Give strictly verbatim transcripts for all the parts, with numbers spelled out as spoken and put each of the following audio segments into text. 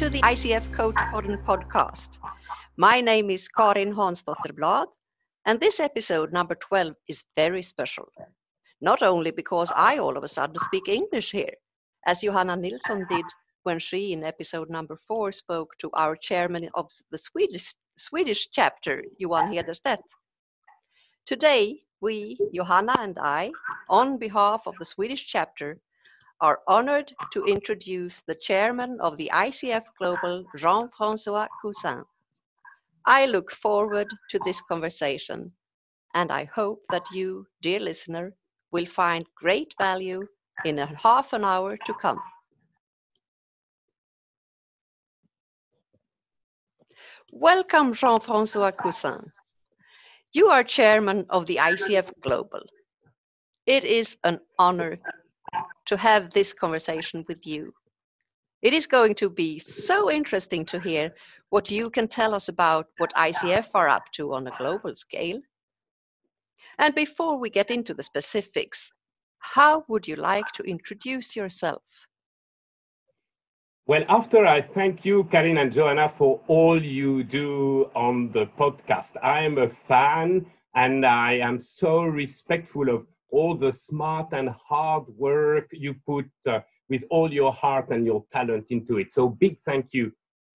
to the I C F Coach podcast. My name is Karin Hansdotterblad, and this episode number twelve is very special. Not only because I all of a sudden speak English here, as Johanna Nilsson did when she in episode number four spoke to our chairman of the Swedish, Swedish chapter, Johan Hederstedt. Today, we, Johanna and I, on behalf of the Swedish chapter, are honored to introduce the chairman of the I C F Global, Jean-Francois Cousin. I look forward to this conversation, and I hope that you, dear listener, will find great value in a half an hour to come. Welcome, Jean-Francois Cousin. You are chairman of the I C F Global. It is an honor to have this conversation with you. It is going to be so interesting to hear what you can tell us about what I C F are up to on a global scale. And before we get into the specifics, how would you like to introduce yourself? Well, after I thank you, Karin and Johanna, for all you do on the podcast. I am a fan, and I am so respectful of all the smart and hard work you put uh, with all your heart and your talent into it. So big thank you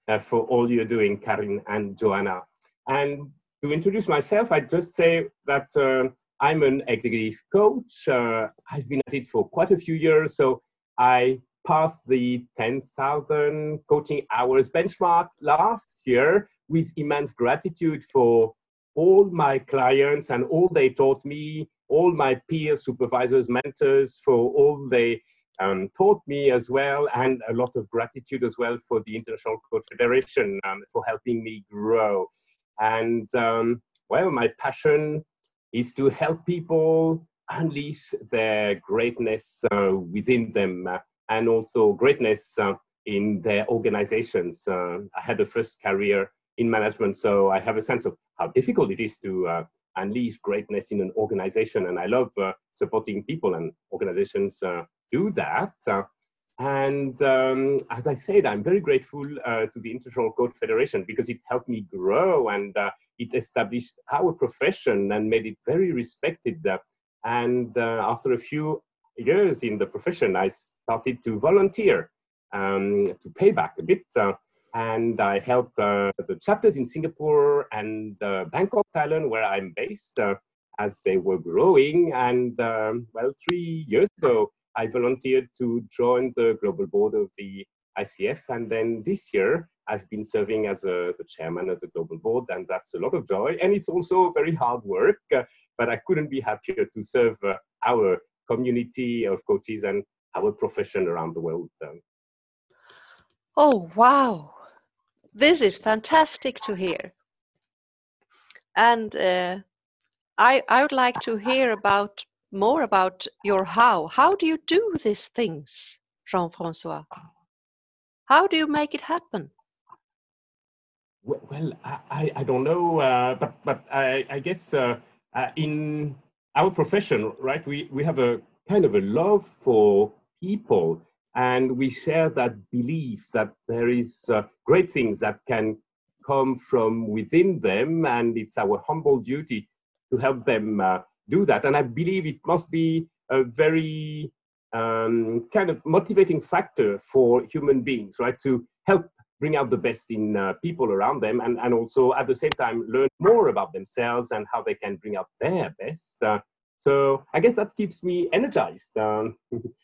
uh, for all you're doing, Karin and Johanna. And to introduce myself, I just say that uh, I'm an executive coach. Uh, I've been at it for quite a few years, so I passed the ten thousand coaching hours benchmark last year with immense gratitude for all my clients and all they taught me, all my peers, supervisors, mentors, for all they um, taught me as well, and a lot of gratitude as well for the International Coach Federation um, for helping me grow. And, um, well, my passion is to help people unleash their greatness uh, within them uh, and also greatness uh, in their organizations. Uh, I had a first career in management, so I have a sense of how difficult it is to uh, unleash greatness in an organization, and I love uh, supporting people, and organizations uh, do that. Uh, and um, as I said, I'm very grateful uh, to the International Coach Federation because it helped me grow, and uh, it established our profession and made it very respected. Uh, and uh, after a few years in the profession, I started to volunteer um, to pay back a bit. Uh, And I help uh, the chapters in Singapore and uh, Bangkok, Thailand, where I'm based, uh, as they were growing. And, um, well, three years ago, I volunteered to join the global board of the I C F. And then this year, I've been serving as a, the chairman of the global board. And that's a lot of joy. And it's also very hard work. Uh, but I couldn't be happier to serve uh, our community of coaches and our profession around the world. Um, oh, wow. This is fantastic to hear. And uh, I, I would like to hear about more about your how. How do you do these things, Jean-Francois? How do you make it happen? Well, I, I don't know, uh, but, but I, I guess uh, uh, in our profession, right, we, we have a kind of a love for people. And we share that belief that there is uh, great things that can come from within them. And it's our humble duty to help them uh, do that. And I believe it must be a very um, kind of motivating factor for human beings, right? To help bring out the best in uh, people around them, and, and also at the same time, learn more about themselves and how they can bring out their best. Uh, So I guess that keeps me energized. Um,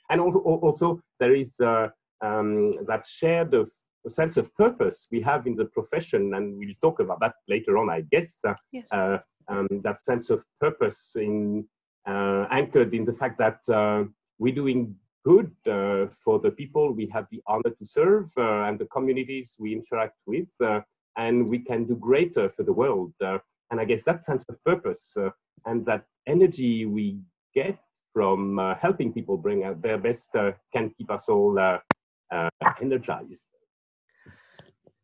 and also, also there is uh, um, that shared of, of sense of purpose we have in the profession, and we'll talk about that later on, I guess. Uh, yes. uh, um, that sense of purpose in, uh, anchored in the fact that uh, we're doing good uh, for the people we have the honor to serve uh, and the communities we interact with, uh, and we can do greater for the world. Uh, and I guess that sense of purpose uh, and that energy we get from uh, helping people bring out their best uh, can keep us all uh, uh, energized.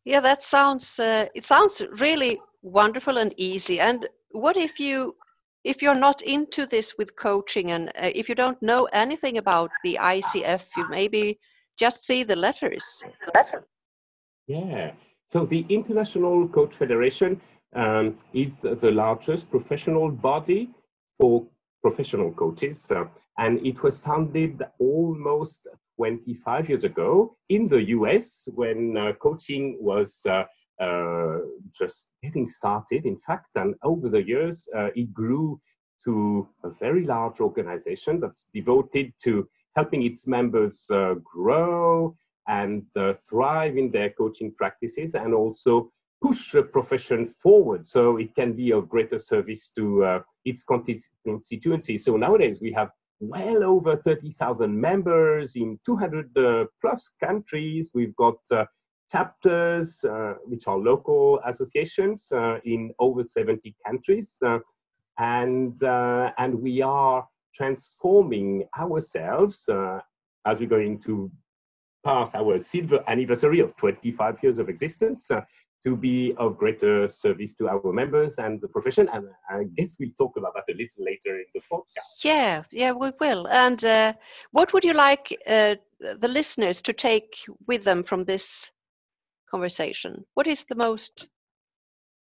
Yeah, that sounds, uh, it sounds really wonderful and easy. And what if you, if you're not into this with coaching, and uh, if you don't know anything about the I C F, you maybe just see the letters. Yeah. So the International Coach Federation um, is the largest professional body for professional coaches. Uh, and it was founded almost twenty-five years ago in the U S when uh, coaching was uh, uh, just getting started, in fact. And over the years, uh, it grew to a very large organization that's devoted to helping its members uh, grow and uh, thrive in their coaching practices, and also push the profession forward so it can be of greater service to uh, its constituency. So nowadays we have well over thirty thousand members in two hundred uh, plus countries. We've got uh, chapters, uh, which are local associations uh, in over seventy countries. Uh, and, uh, and we are transforming ourselves uh, as we're going to pass our silver anniversary of twenty-five years of existence uh, to be of greater service to our members and the profession. And I guess we'll talk about that a little later in the podcast. Yeah, yeah, we will. And uh, what would you like uh, the listeners to take with them from this conversation? What is the most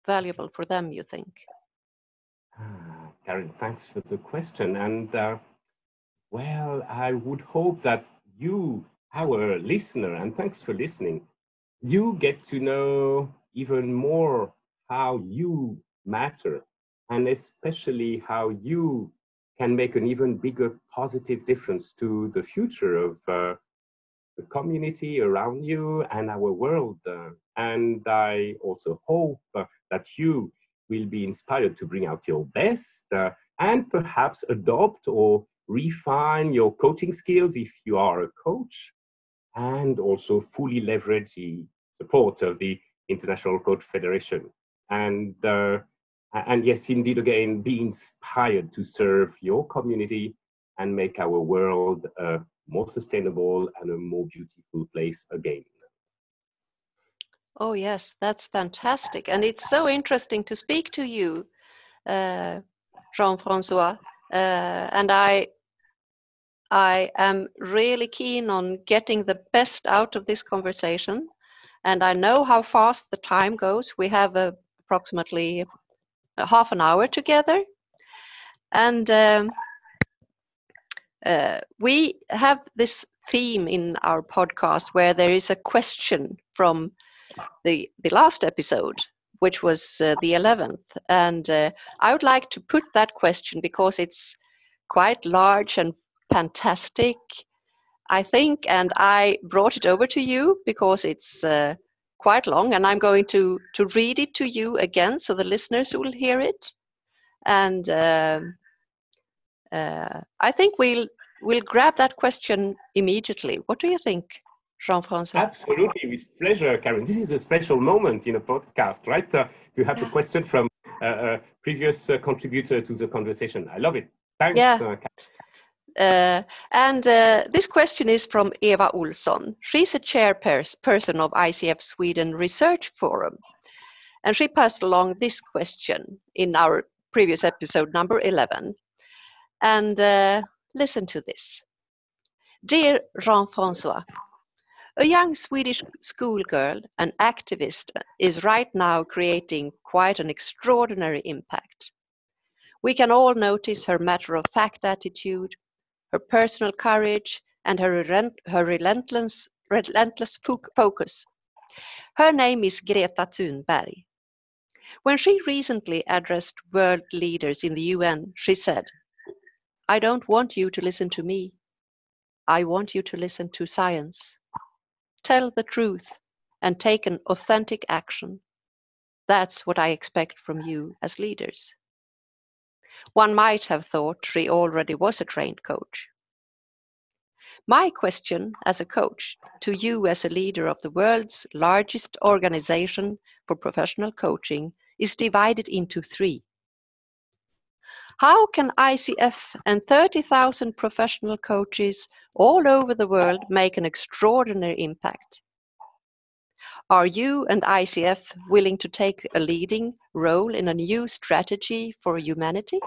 valuable for them, you think? Ah, Karin, thanks for the question. And uh, well, I would hope that you, our listener, and thanks for listening, you get to know even more how you matter, and especially how you can make an even bigger positive difference to the future of uh, the community around you and our world. Uh, and I also hope uh, that you will be inspired to bring out your best uh, and perhaps adopt or refine your coaching skills if you are a coach, and also fully leverage the support of the International Coach Federation. And, uh, and yes, indeed, again, be inspired to serve your community and make our world a more sustainable and a more beautiful place again. Oh, yes, that's fantastic. And it's so interesting to speak to you, uh, Jean-Francois. Uh, and I... I am really keen on getting the best out of this conversation, and I know how fast the time goes. We have uh, approximately half an hour together, and um, uh, we have this theme in our podcast where there is a question from the, the last episode, which was uh, the eleventh, and uh, I would like to put that question because it's quite large and fantastic, I think, and I brought it over to you because it's uh, quite long, and I'm going to to read it to you again so the listeners will hear it. And uh, uh, I think we'll we'll grab that question immediately. What do you think, Jean-Francois? Absolutely, with pleasure, Karin. This is a special moment in a podcast, right? Uh, to have yeah. a question from uh, a previous uh, contributor to the conversation. I love it. Thanks, yeah. uh, Karin. Uh, and uh, this question is from Eva Olsson. She's a chairperson of I C F Sweden Research Forum. And she passed along this question in our previous episode, number eleven. And uh, listen to this. Dear Jean-Francois, a young Swedish schoolgirl, an activist, is right now creating quite an extraordinary impact. We can all notice her matter-of-fact attitude, her personal courage, and her, relent- her relentless, relentless focus. Her name is Greta Thunberg. When she recently addressed world leaders in the U N, she said, "I don't want you to listen to me. I want you to listen to science. Tell the truth and take an authentic action. That's what I expect from you as leaders." One might have thought she already was a trained coach. My question as a coach to you as a leader of the world's largest organization for professional coaching is divided into three. How can I C F and thirty thousand professional coaches all over the world make an extraordinary impact? Are you and I C F willing to take a leading role in a new strategy for humanity?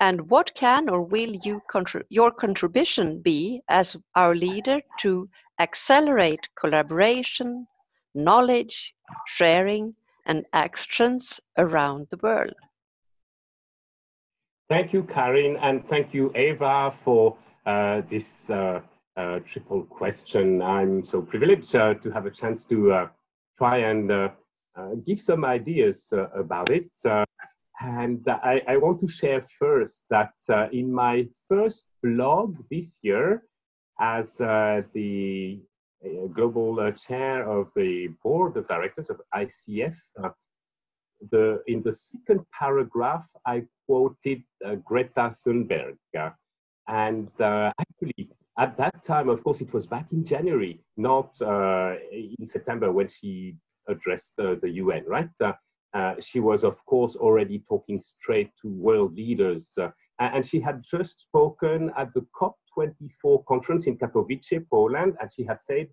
And what can or will you contri- your contribution be as our leader to accelerate collaboration, knowledge, sharing, and actions around the world? Thank you, Karin, and thank you, Eva, for uh, this uh, uh, triple question. I'm so privileged uh, to have a chance to uh, try and uh, uh, give some ideas uh, about it. Uh, and I, I want to share first that uh, in my first blog this year, as uh, the uh, global uh, chair of the board of directors of I C F, uh, The, in the second paragraph, I quoted uh, Greta Thunberg. Uh, and uh, actually, at that time, of course, it was back in January, not uh, in September when she addressed uh, the U N, right? Uh, uh, she was, of course, already talking straight to world leaders. Uh, and she had just spoken at the COP twenty-four conference in Katowice, Poland, and she had said,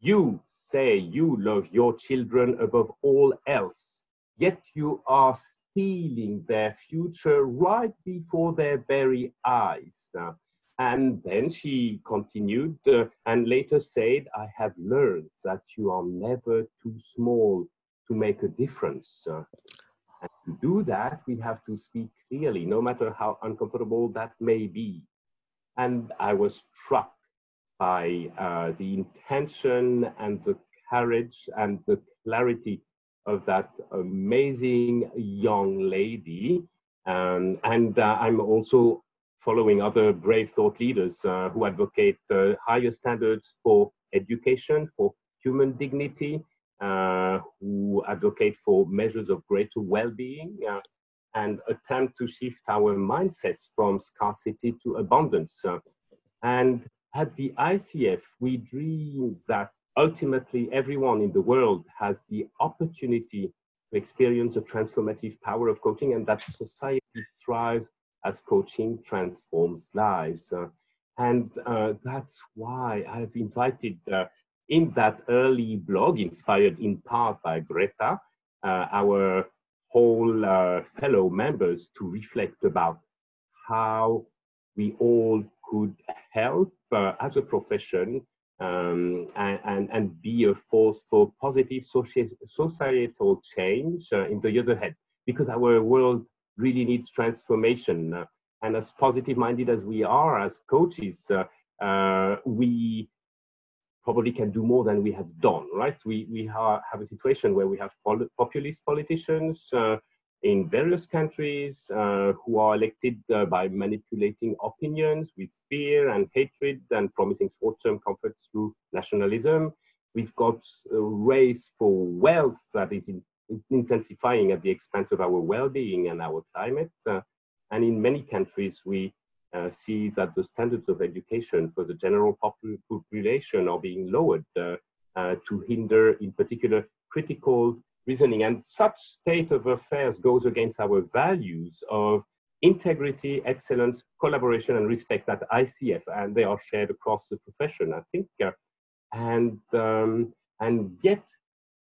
"You say you love your children above all else. Yet you are stealing their future right before their very eyes." Uh, and then she continued uh, and later said, "I have learned that you are never too small to make a difference." Uh, and to do that, we have to speak clearly, no matter how uncomfortable that may be. And I was struck by uh, the intention and the courage and the clarity of that amazing young lady. Um, and uh, I'm also following other brave thought leaders uh, who advocate uh, higher standards for education, for human dignity, uh, who advocate for measures of greater well-being, uh, and attempt to shift our mindsets from scarcity to abundance. Uh, and at the I C F, we dream that ultimately, everyone in the world has the opportunity to experience the transformative power of coaching, and that society thrives as coaching transforms lives. Uh, and uh, that's why I've invited, uh, in that early blog, inspired in part by Greta, uh, our whole uh, fellow members to reflect about how we all could help uh, as a profession Um, and, and, and be a force for positive soci societal change uh, in the years ahead, because our world really needs transformation. Uh, and as positive-minded as we are as coaches, uh, uh, we probably can do more than we have done, right? We, we ha have a situation where we have pol populist politicians uh, in various countries uh, who are elected uh, by manipulating opinions with fear and hatred and promising short-term comfort through nationalism. We've got a race for wealth that is in intensifying at the expense of our well-being and our climate. Uh, and in many countries, we uh, see that the standards of education for the general population are being lowered uh, uh, to hinder, in particular, critical reasoning. And such state of affairs goes against our values of integrity, excellence, collaboration, and respect at I C F, and they are shared across the profession, I think. Uh, and um, and yet,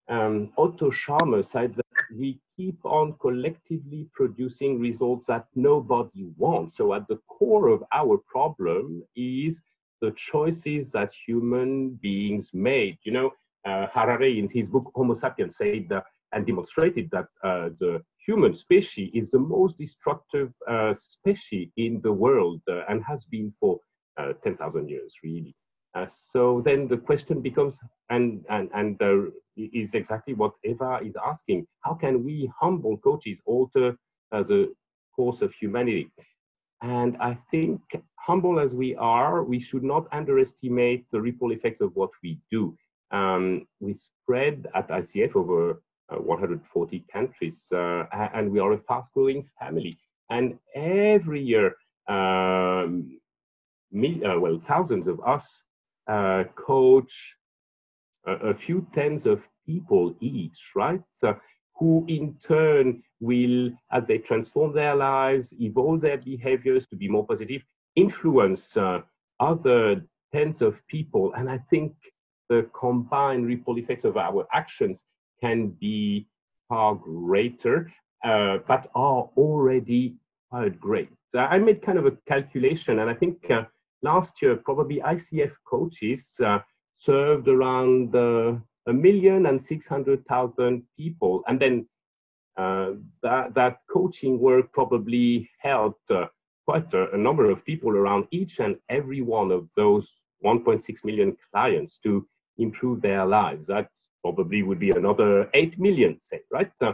um, Otto Scharmer said that we keep on collectively producing results that nobody wants. So at the core of our problem is the choices that human beings made. You know, Uh, Harari, in his book Homo Sapiens, said uh, and demonstrated that uh, the human species is the most destructive uh, species in the world uh, and has been for uh, ten thousand years, really. Uh, so then the question becomes, and, and, and uh, is exactly what Eva is asking, how can we humble coaches alter uh, the course of humanity? And I think, humble as we are, we should not underestimate the ripple effects of what we do. Um, we spread at I C F over uh, one hundred forty countries, uh, and we are a fast-growing family. And every year, um, me, uh, well, thousands of us uh, coach a, a few tens of people each, right? So, who in turn will, as they transform their lives, evolve their behaviors to be more positive, influence uh, other tens of people. And I think the combined ripple effect of our actions can be far greater, uh, but are already are great. So I made kind of a calculation, and I think uh, last year probably I C F coaches uh, served around a uh, million and six hundred thousand people, and then uh, that that coaching work probably helped uh, quite a, a number of people around each and every one of those one point six million clients to improve their lives. That probably would be another eight million, say, right? Uh,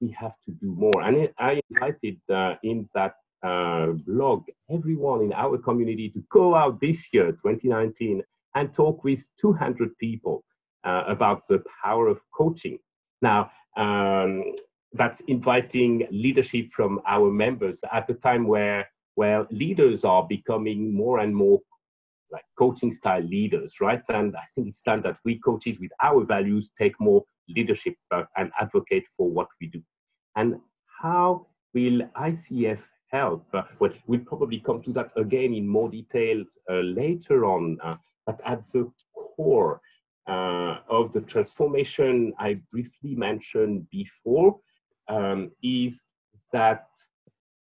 we have to do more. And I invited uh, in that uh, blog everyone in our community to go out this year, twenty nineteen, and talk with two hundred people uh, about the power of coaching. Now, um, that's inviting leadership from our members at a time where, where leaders are becoming more and more like coaching style leaders, right? And I think it's time that we coaches with our values take more leadership uh, and advocate for what we do. And how will I C F help? Uh, well, we'll probably come to that again in more details uh, later on, uh, but at the core uh, of the transformation I briefly mentioned before um, is that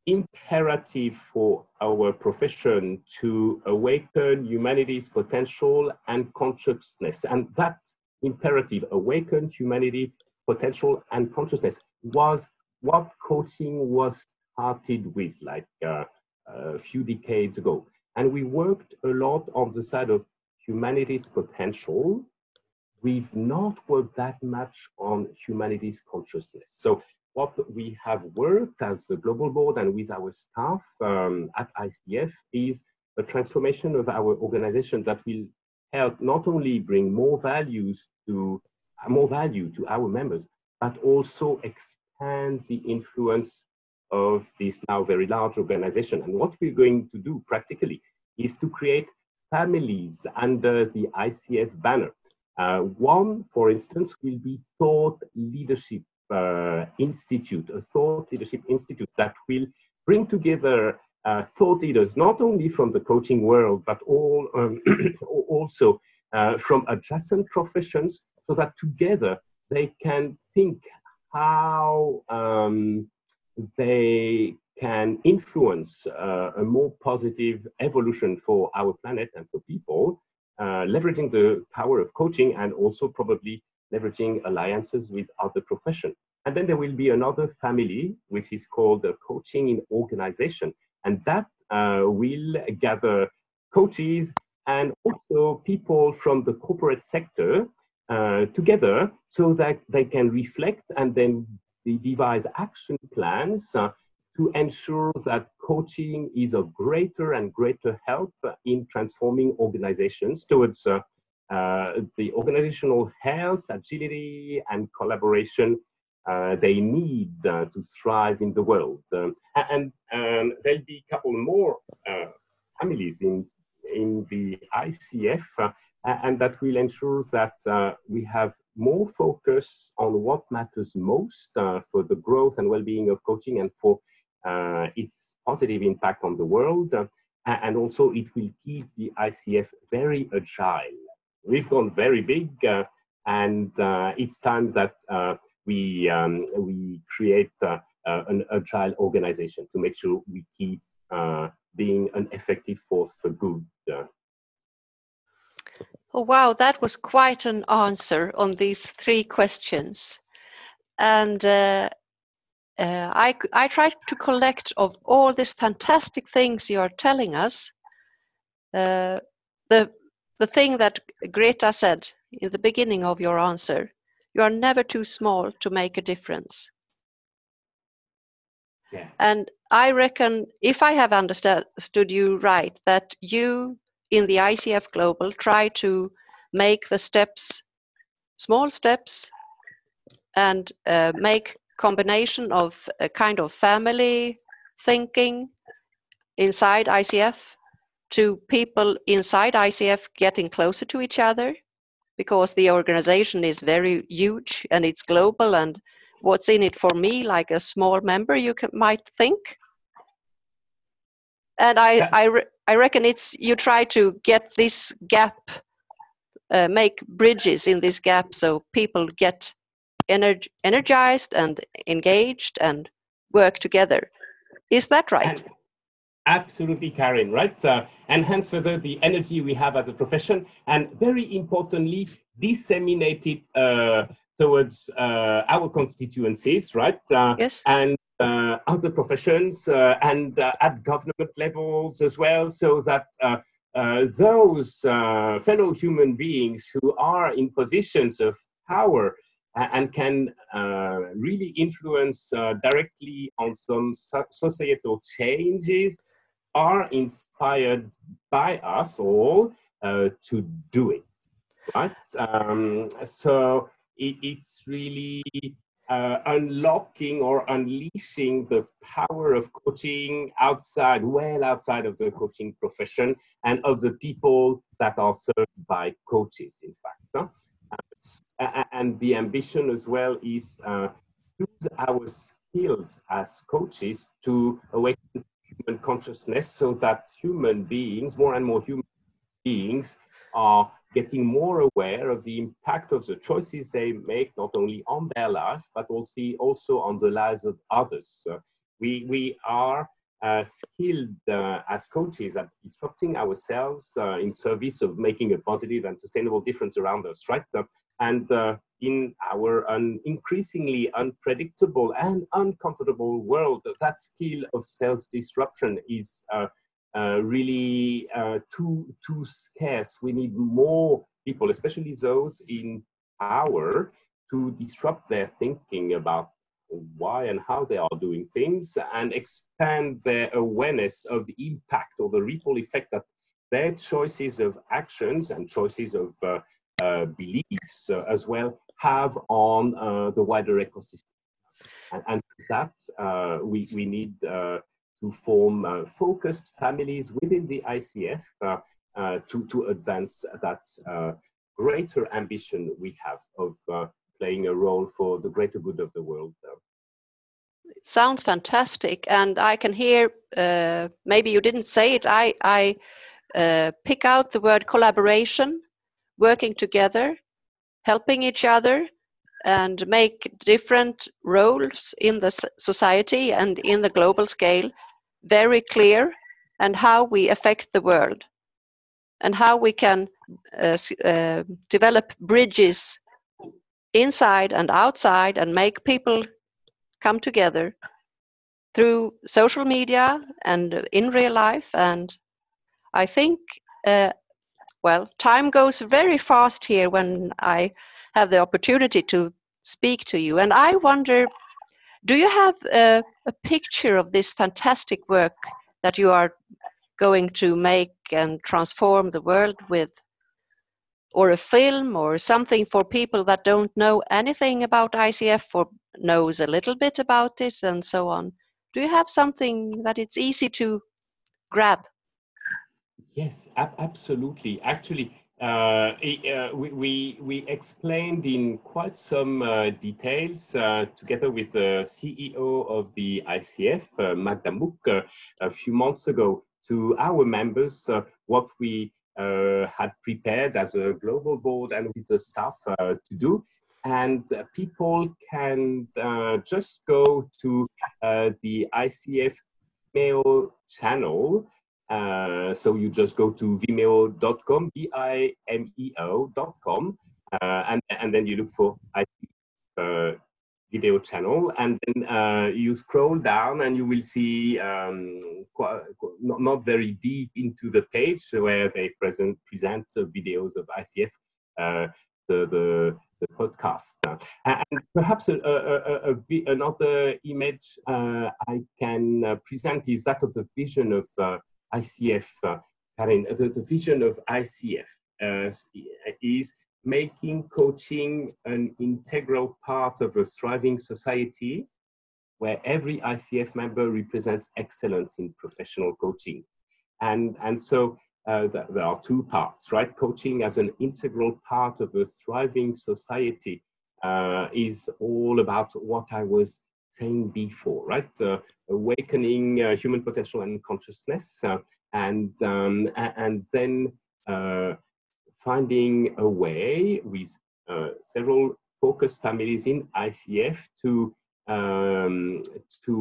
imperative for our profession to awaken humanity's potential and consciousness. And that imperative, awaken humanity, potential and consciousness, was what coaching was started with like uh, a few decades ago. And we worked a lot on the side of humanity's potential. We've not worked that much on humanity's consciousness. So what we have worked as the Global Board and with our staff um, at I C F is a transformation of our organization that will help not only bring more values to more value to our members, but also expand the influence of this now very large organization. And what we're going to do practically is to create families under the I C F banner. Uh, one, for instance, will be thought leadership Uh, institute, a thought leadership institute that will bring together uh, thought leaders, not only from the coaching world, but all um, also uh, from adjacent professions, so that together they can think how um, they can influence uh, a more positive evolution for our planet and for people, uh, leveraging the power of coaching and also probably leveraging alliances with other professions. And then there will be another family, which is called uh, Coaching in Organization. And that uh, will gather coaches and also people from the corporate sector uh, together so that they can reflect and then devise action plans uh, to ensure that coaching is of greater and greater help in transforming organizations towards uh, Uh, the organizational health, agility, and collaboration uh, they need uh, to thrive in the world. Um, and um, there'll be a couple more uh, families in, in the I C F, uh, and that will ensure that uh, we have more focus on what matters most uh, for the growth and well-being of coaching and for uh, its positive impact on the world. Uh, and also it will keep the I C F very agile. We've gone very big, uh, and uh, it's time that uh, we um, we create uh, uh, an agile organization to make sure we keep uh, being an effective force for good. Uh. Oh, wow, that was quite an answer on these three questions. And uh, uh, I, I tried to collect of all these fantastic things you are telling us, uh, the The thing that Greta said in the beginning of your answer, you are never too small to make a difference. Yeah. And I reckon, if I have understood you right, that you in the I C F Global try to make the steps, small steps, and uh, make combination of a kind of family thinking inside I C F, to people inside I C F getting closer to each other, because the organization is very huge and it's global, and what's in it for me, like a small member, you can, might think. And I, yeah. I, re I reckon it's, you try to get this gap, uh, make bridges in this gap so people get ener energized and engaged and work together. Is that right? And absolutely, Karin, right? Uh, and hence further the energy we have as a profession, and very importantly, disseminated uh, towards uh, our constituencies, right? Uh, yes. And uh, other professions uh, and uh, at government levels as well, so that uh, uh, those uh, fellow human beings who are in positions of power and can uh, really influence uh, directly on some societal changes are inspired by us all uh, to do it, right? Um, so it, it's really uh, unlocking or unleashing the power of coaching outside, well outside of the coaching profession and of the people that are served by coaches, in fact. Huh? Uh, and the ambition as well is uh, use our skills as coaches to awaken human consciousness so that human beings, more and more human beings, are getting more aware of the impact of the choices they make, not only on their lives, but also, also on the lives of others. So we, we are uh, skilled uh, as coaches at disrupting ourselves uh, in service of making a positive and sustainable difference around us, right? Uh, And uh, in our un- increasingly unpredictable and uncomfortable world, that skill of self-disruption is uh, uh, really uh, too, too scarce. We need more people, especially those in power, to disrupt their thinking about why and how they are doing things and expand their awareness of the impact or the ripple effect that their choices of actions and choices of uh, Uh, beliefs uh, as well have on uh, the wider ecosystem, and, and that uh, we we need uh, to form uh, focused families within the I C F uh, uh, to to advance that uh, greater ambition we have of uh, playing a role for the greater good of the world. It sounds fantastic, and I can hear. Uh, maybe you didn't say it. I I uh, pick out the word collaboration. Working together, helping each other, and make different roles in the society and in the global scale very clear, and how we affect the world, and how we can uh, uh, develop bridges inside and outside and make people come together through social media and in real life. And I think uh, well, time goes very fast here when I have the opportunity to speak to you. And I wonder, do you have a, a picture of this fantastic work that you are going to make and transform the world with? Or a film or something for people that don't know anything about I C F or knows a little bit about it and so on? Do you have something that it's easy to grab? Yes, ab- absolutely. Actually, uh, uh, we, we, we explained in quite some uh, details uh, together with the C E O of the I C F, uh, Magda Mouk, uh, a few months ago to our members uh, what we uh, had prepared as a global board and with the staff uh, to do. And uh, people can uh, just go to uh, the I C F mail channel. Uh, so you just go to vimeo dot com, B I M E O dot com, uh, and, and then you look for I C F uh, video channel, and then uh, you scroll down and you will see um, quite, not, not very deep into the page where they present present uh, videos of I C F, uh, the, the, the podcast. And perhaps a, a, a, a, another image uh, I can uh, present is that of the vision of uh, I C F, uh, Karin, the, the vision of I C F uh, is making coaching an integral part of a thriving society where every I C F member represents excellence in professional coaching. And, and so uh, th- there are two parts, right? Coaching as an integral part of a thriving society uh, is all about what I was saying before, right? Uh, awakening uh, human potential and consciousness, uh, and um, and then uh, finding a way with uh, several focused families in I C F to um, to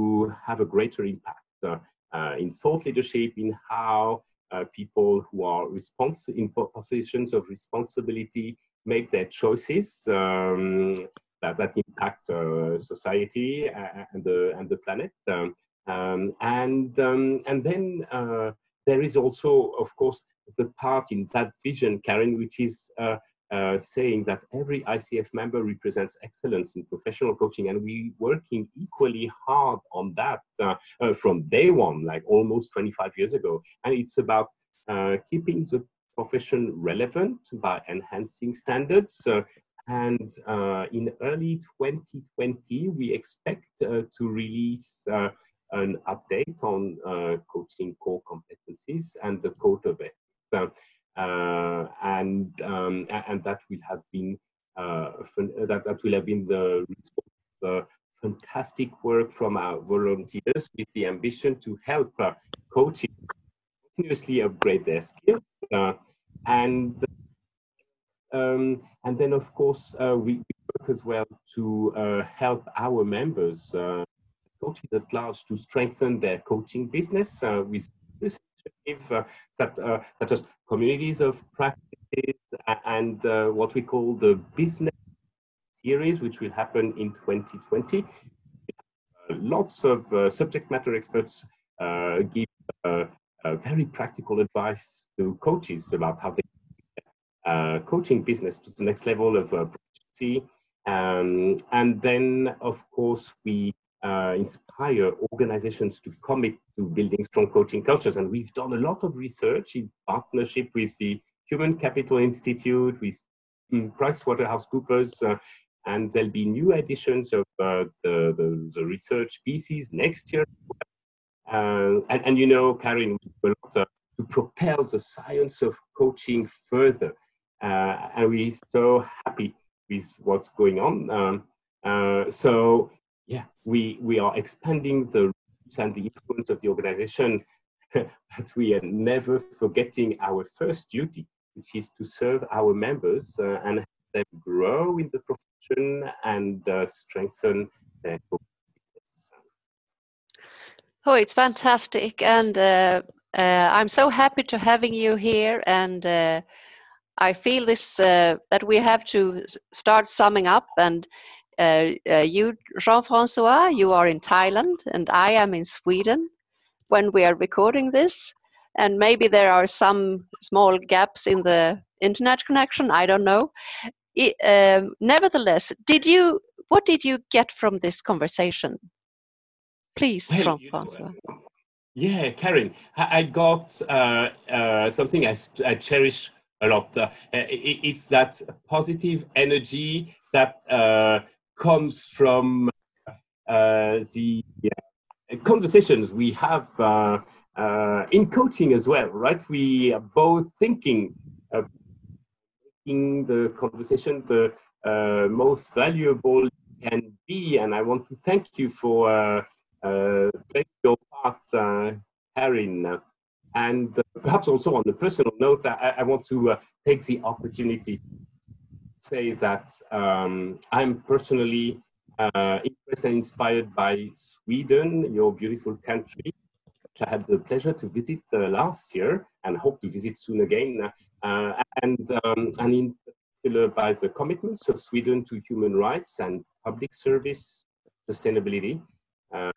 have a greater impact uh, uh, in thought leadership, in how uh, people who are responsible in positions of responsibility make their choices um, that, that impact uh, society and the and the planet. Um, um, and um, and then uh, there is also, of course, the part in that vision, Karin, which is uh, uh, saying that every I C F member represents excellence in professional coaching, and we're working equally hard on that uh, uh, from day one, like almost twenty-five years ago. And it's about uh, keeping the profession relevant by enhancing standards. Uh, and uh, in early twenty twenty, we expect uh, to release uh, an update on uh, coaching core competencies and the code of ethics. Um, uh, and um, and that will have been uh, that that will have been the result of uh, fantastic work from our volunteers with the ambition to help uh, coaches continuously upgrade their skills. Uh, and um, and then of course uh, we work as well to uh, help our members, uh, coaches at large, to strengthen their coaching business uh, with. Uh, such, uh, such as communities of practices and uh, what we call the business series, which will happen in twenty twenty. Uh, lots of uh, subject matter experts uh, give uh, uh, very practical advice to coaches about how they uh, coaching business to the next level of uh, proficiency. Um, and then, of course, we Uh, inspire organizations to commit to building strong coaching cultures. And we've done a lot of research in partnership with the Human Capital Institute, with PricewaterhouseCoopers, uh, and there'll be new editions of uh, the, the, the research pieces next year. Uh, and, and you know, Karin, we will to propel the science of coaching further. Uh, and we're so happy with what's going on. Um, uh, so. Yeah, we, we are expanding the reach and the influence of the organization, but we are never forgetting our first duty, which is to serve our members uh, and help them grow in the profession and uh, strengthen their business. Oh, it's fantastic. And uh, uh, I'm so happy to having you here. And uh, I feel this, uh, that we have to start summing up. And Uh, uh, you, Jean-Francois, you are in Thailand and I am in Sweden when we are recording this, and maybe there are some small gaps in the internet connection, I don't know. It, uh, nevertheless, did you, what did you get from this conversation? Please, well, Jean-Francois. You know, yeah, Karin, I, I got uh, uh, something I, I cherish a lot. Uh, it, it's that positive energy that uh, comes from uh, the uh, conversations we have uh, uh, in coaching as well, right? We are both thinking of making the conversation the uh, most valuable it can be, and I want to thank you for uh, uh, playing your part, uh, Karin. And uh, perhaps also on a personal note, I, I want to uh, take the opportunity say that um, I'm personally uh, impressed and inspired by Sweden, your beautiful country, which I had the pleasure to visit uh, last year and hope to visit soon again, uh, and, um, and in particular by the commitments of Sweden to human rights and public service sustainability. Uh,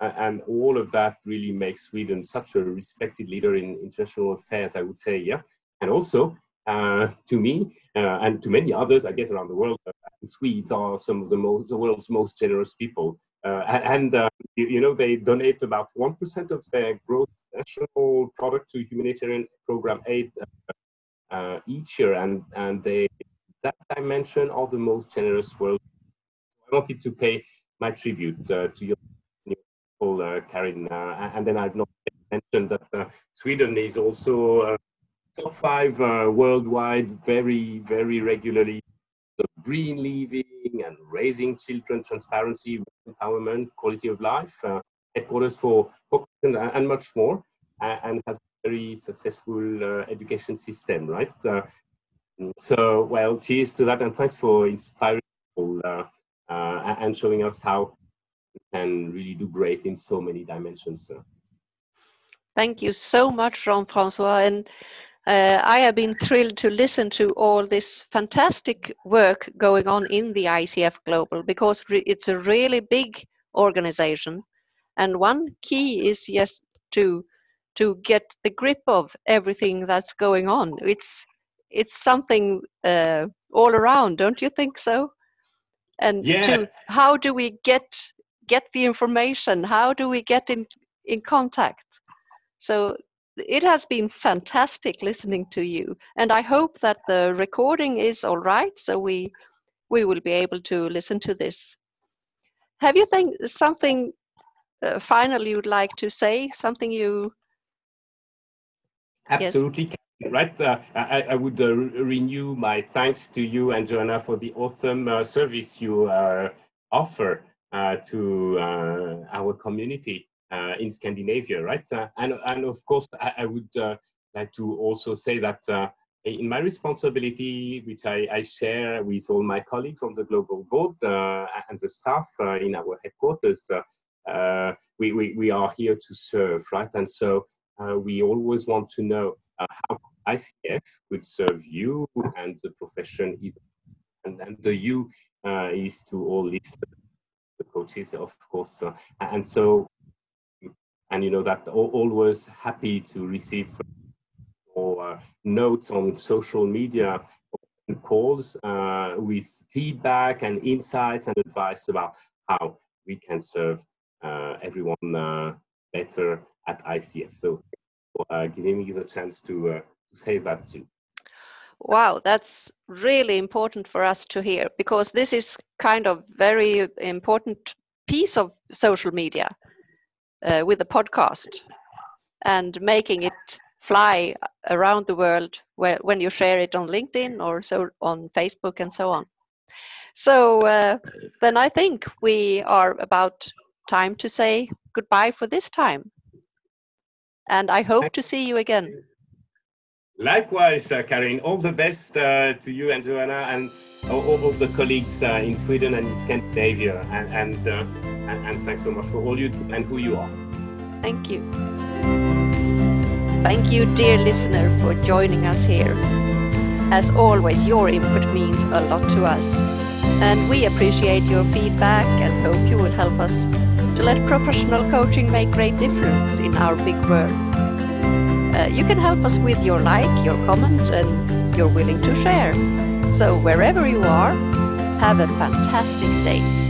and all of that really makes Sweden such a respected leader in international affairs, I would say, yeah. And also, Uh, to me, uh, and to many others, I guess, around the world, uh, Swedes are some of the, most, the world's most generous people. Uh, and, uh, you, you know, they donate about one percent of their gross national product to humanitarian program aid uh, uh, each year. And, and they, that dimension, are the most generous world. I wanted to pay my tribute uh, to your people, uh, Karin. Uh, and then I've not mentioned that uh, Sweden is also Uh, Top five uh, worldwide, very, very regularly. The green living and raising children, transparency, empowerment, quality of life, uh, headquarters for and, and much more, and, and has a very successful uh, education system, right? Uh, so, well, cheers to that, and thanks for inspiring people uh, uh, and showing us how and really do great in so many dimensions. Thank you so much, Jean-Francois. And uh, I have been thrilled to listen to all this fantastic work going on in the I C F Global, because it's a really big organization. And one key is, yes, to to get the grip of everything that's going on. It's it's something uh, all around, don't you think so? And yeah. to, how do we get get the information? How do we get in in contact? So it has been fantastic listening to you, and I hope that the recording is all right, so we we will be able to listen to this. Have you think something uh, finally you'd like to say? Something you? Absolutely. Yes. Right, uh, I, I would uh, renew my thanks to you and Johanna for the awesome uh, service you uh, offer uh, to uh, our community uh, in Scandinavia, right? Uh, and, and of course, I, I would uh, like to also say that uh, in my responsibility, which I, I share with all my colleagues on the global board uh, and the staff uh, in our headquarters, uh, uh, we, we, we are here to serve, right? And so uh, we always want to know Uh, how I C F could serve you and the profession, even. And, and the you uh, is to all listeners, the coaches, of course. Uh, and so, and you know that always happy to receive or uh, notes on social media, and calls uh, with feedback and insights and advice about how we can serve uh, everyone uh, better at I C F. So. Uh, giving me the chance to, uh, to say that too. Wow, that's really important for us to hear, because this is kind of very important piece of social media uh, with the podcast and making it fly around the world where, when you share it on LinkedIn or so on Facebook and so on. So uh, then I think we are about time to say goodbye for this time. And I hope to see you again. Likewise, uh, Karin, all the best uh, to you and Johanna and all, all the colleagues uh, in Sweden and in Scandinavia. And, and, uh, and, and thanks so much for all you do and who you are. Thank you. Thank you, dear listener, for joining us here. As always, your input means a lot to us. And we appreciate your feedback and hope you will help us to let professional coaching make great difference in our big world. Uh, you can help us with your like, your comment, and you're willing to share. So wherever you are, have a fantastic day.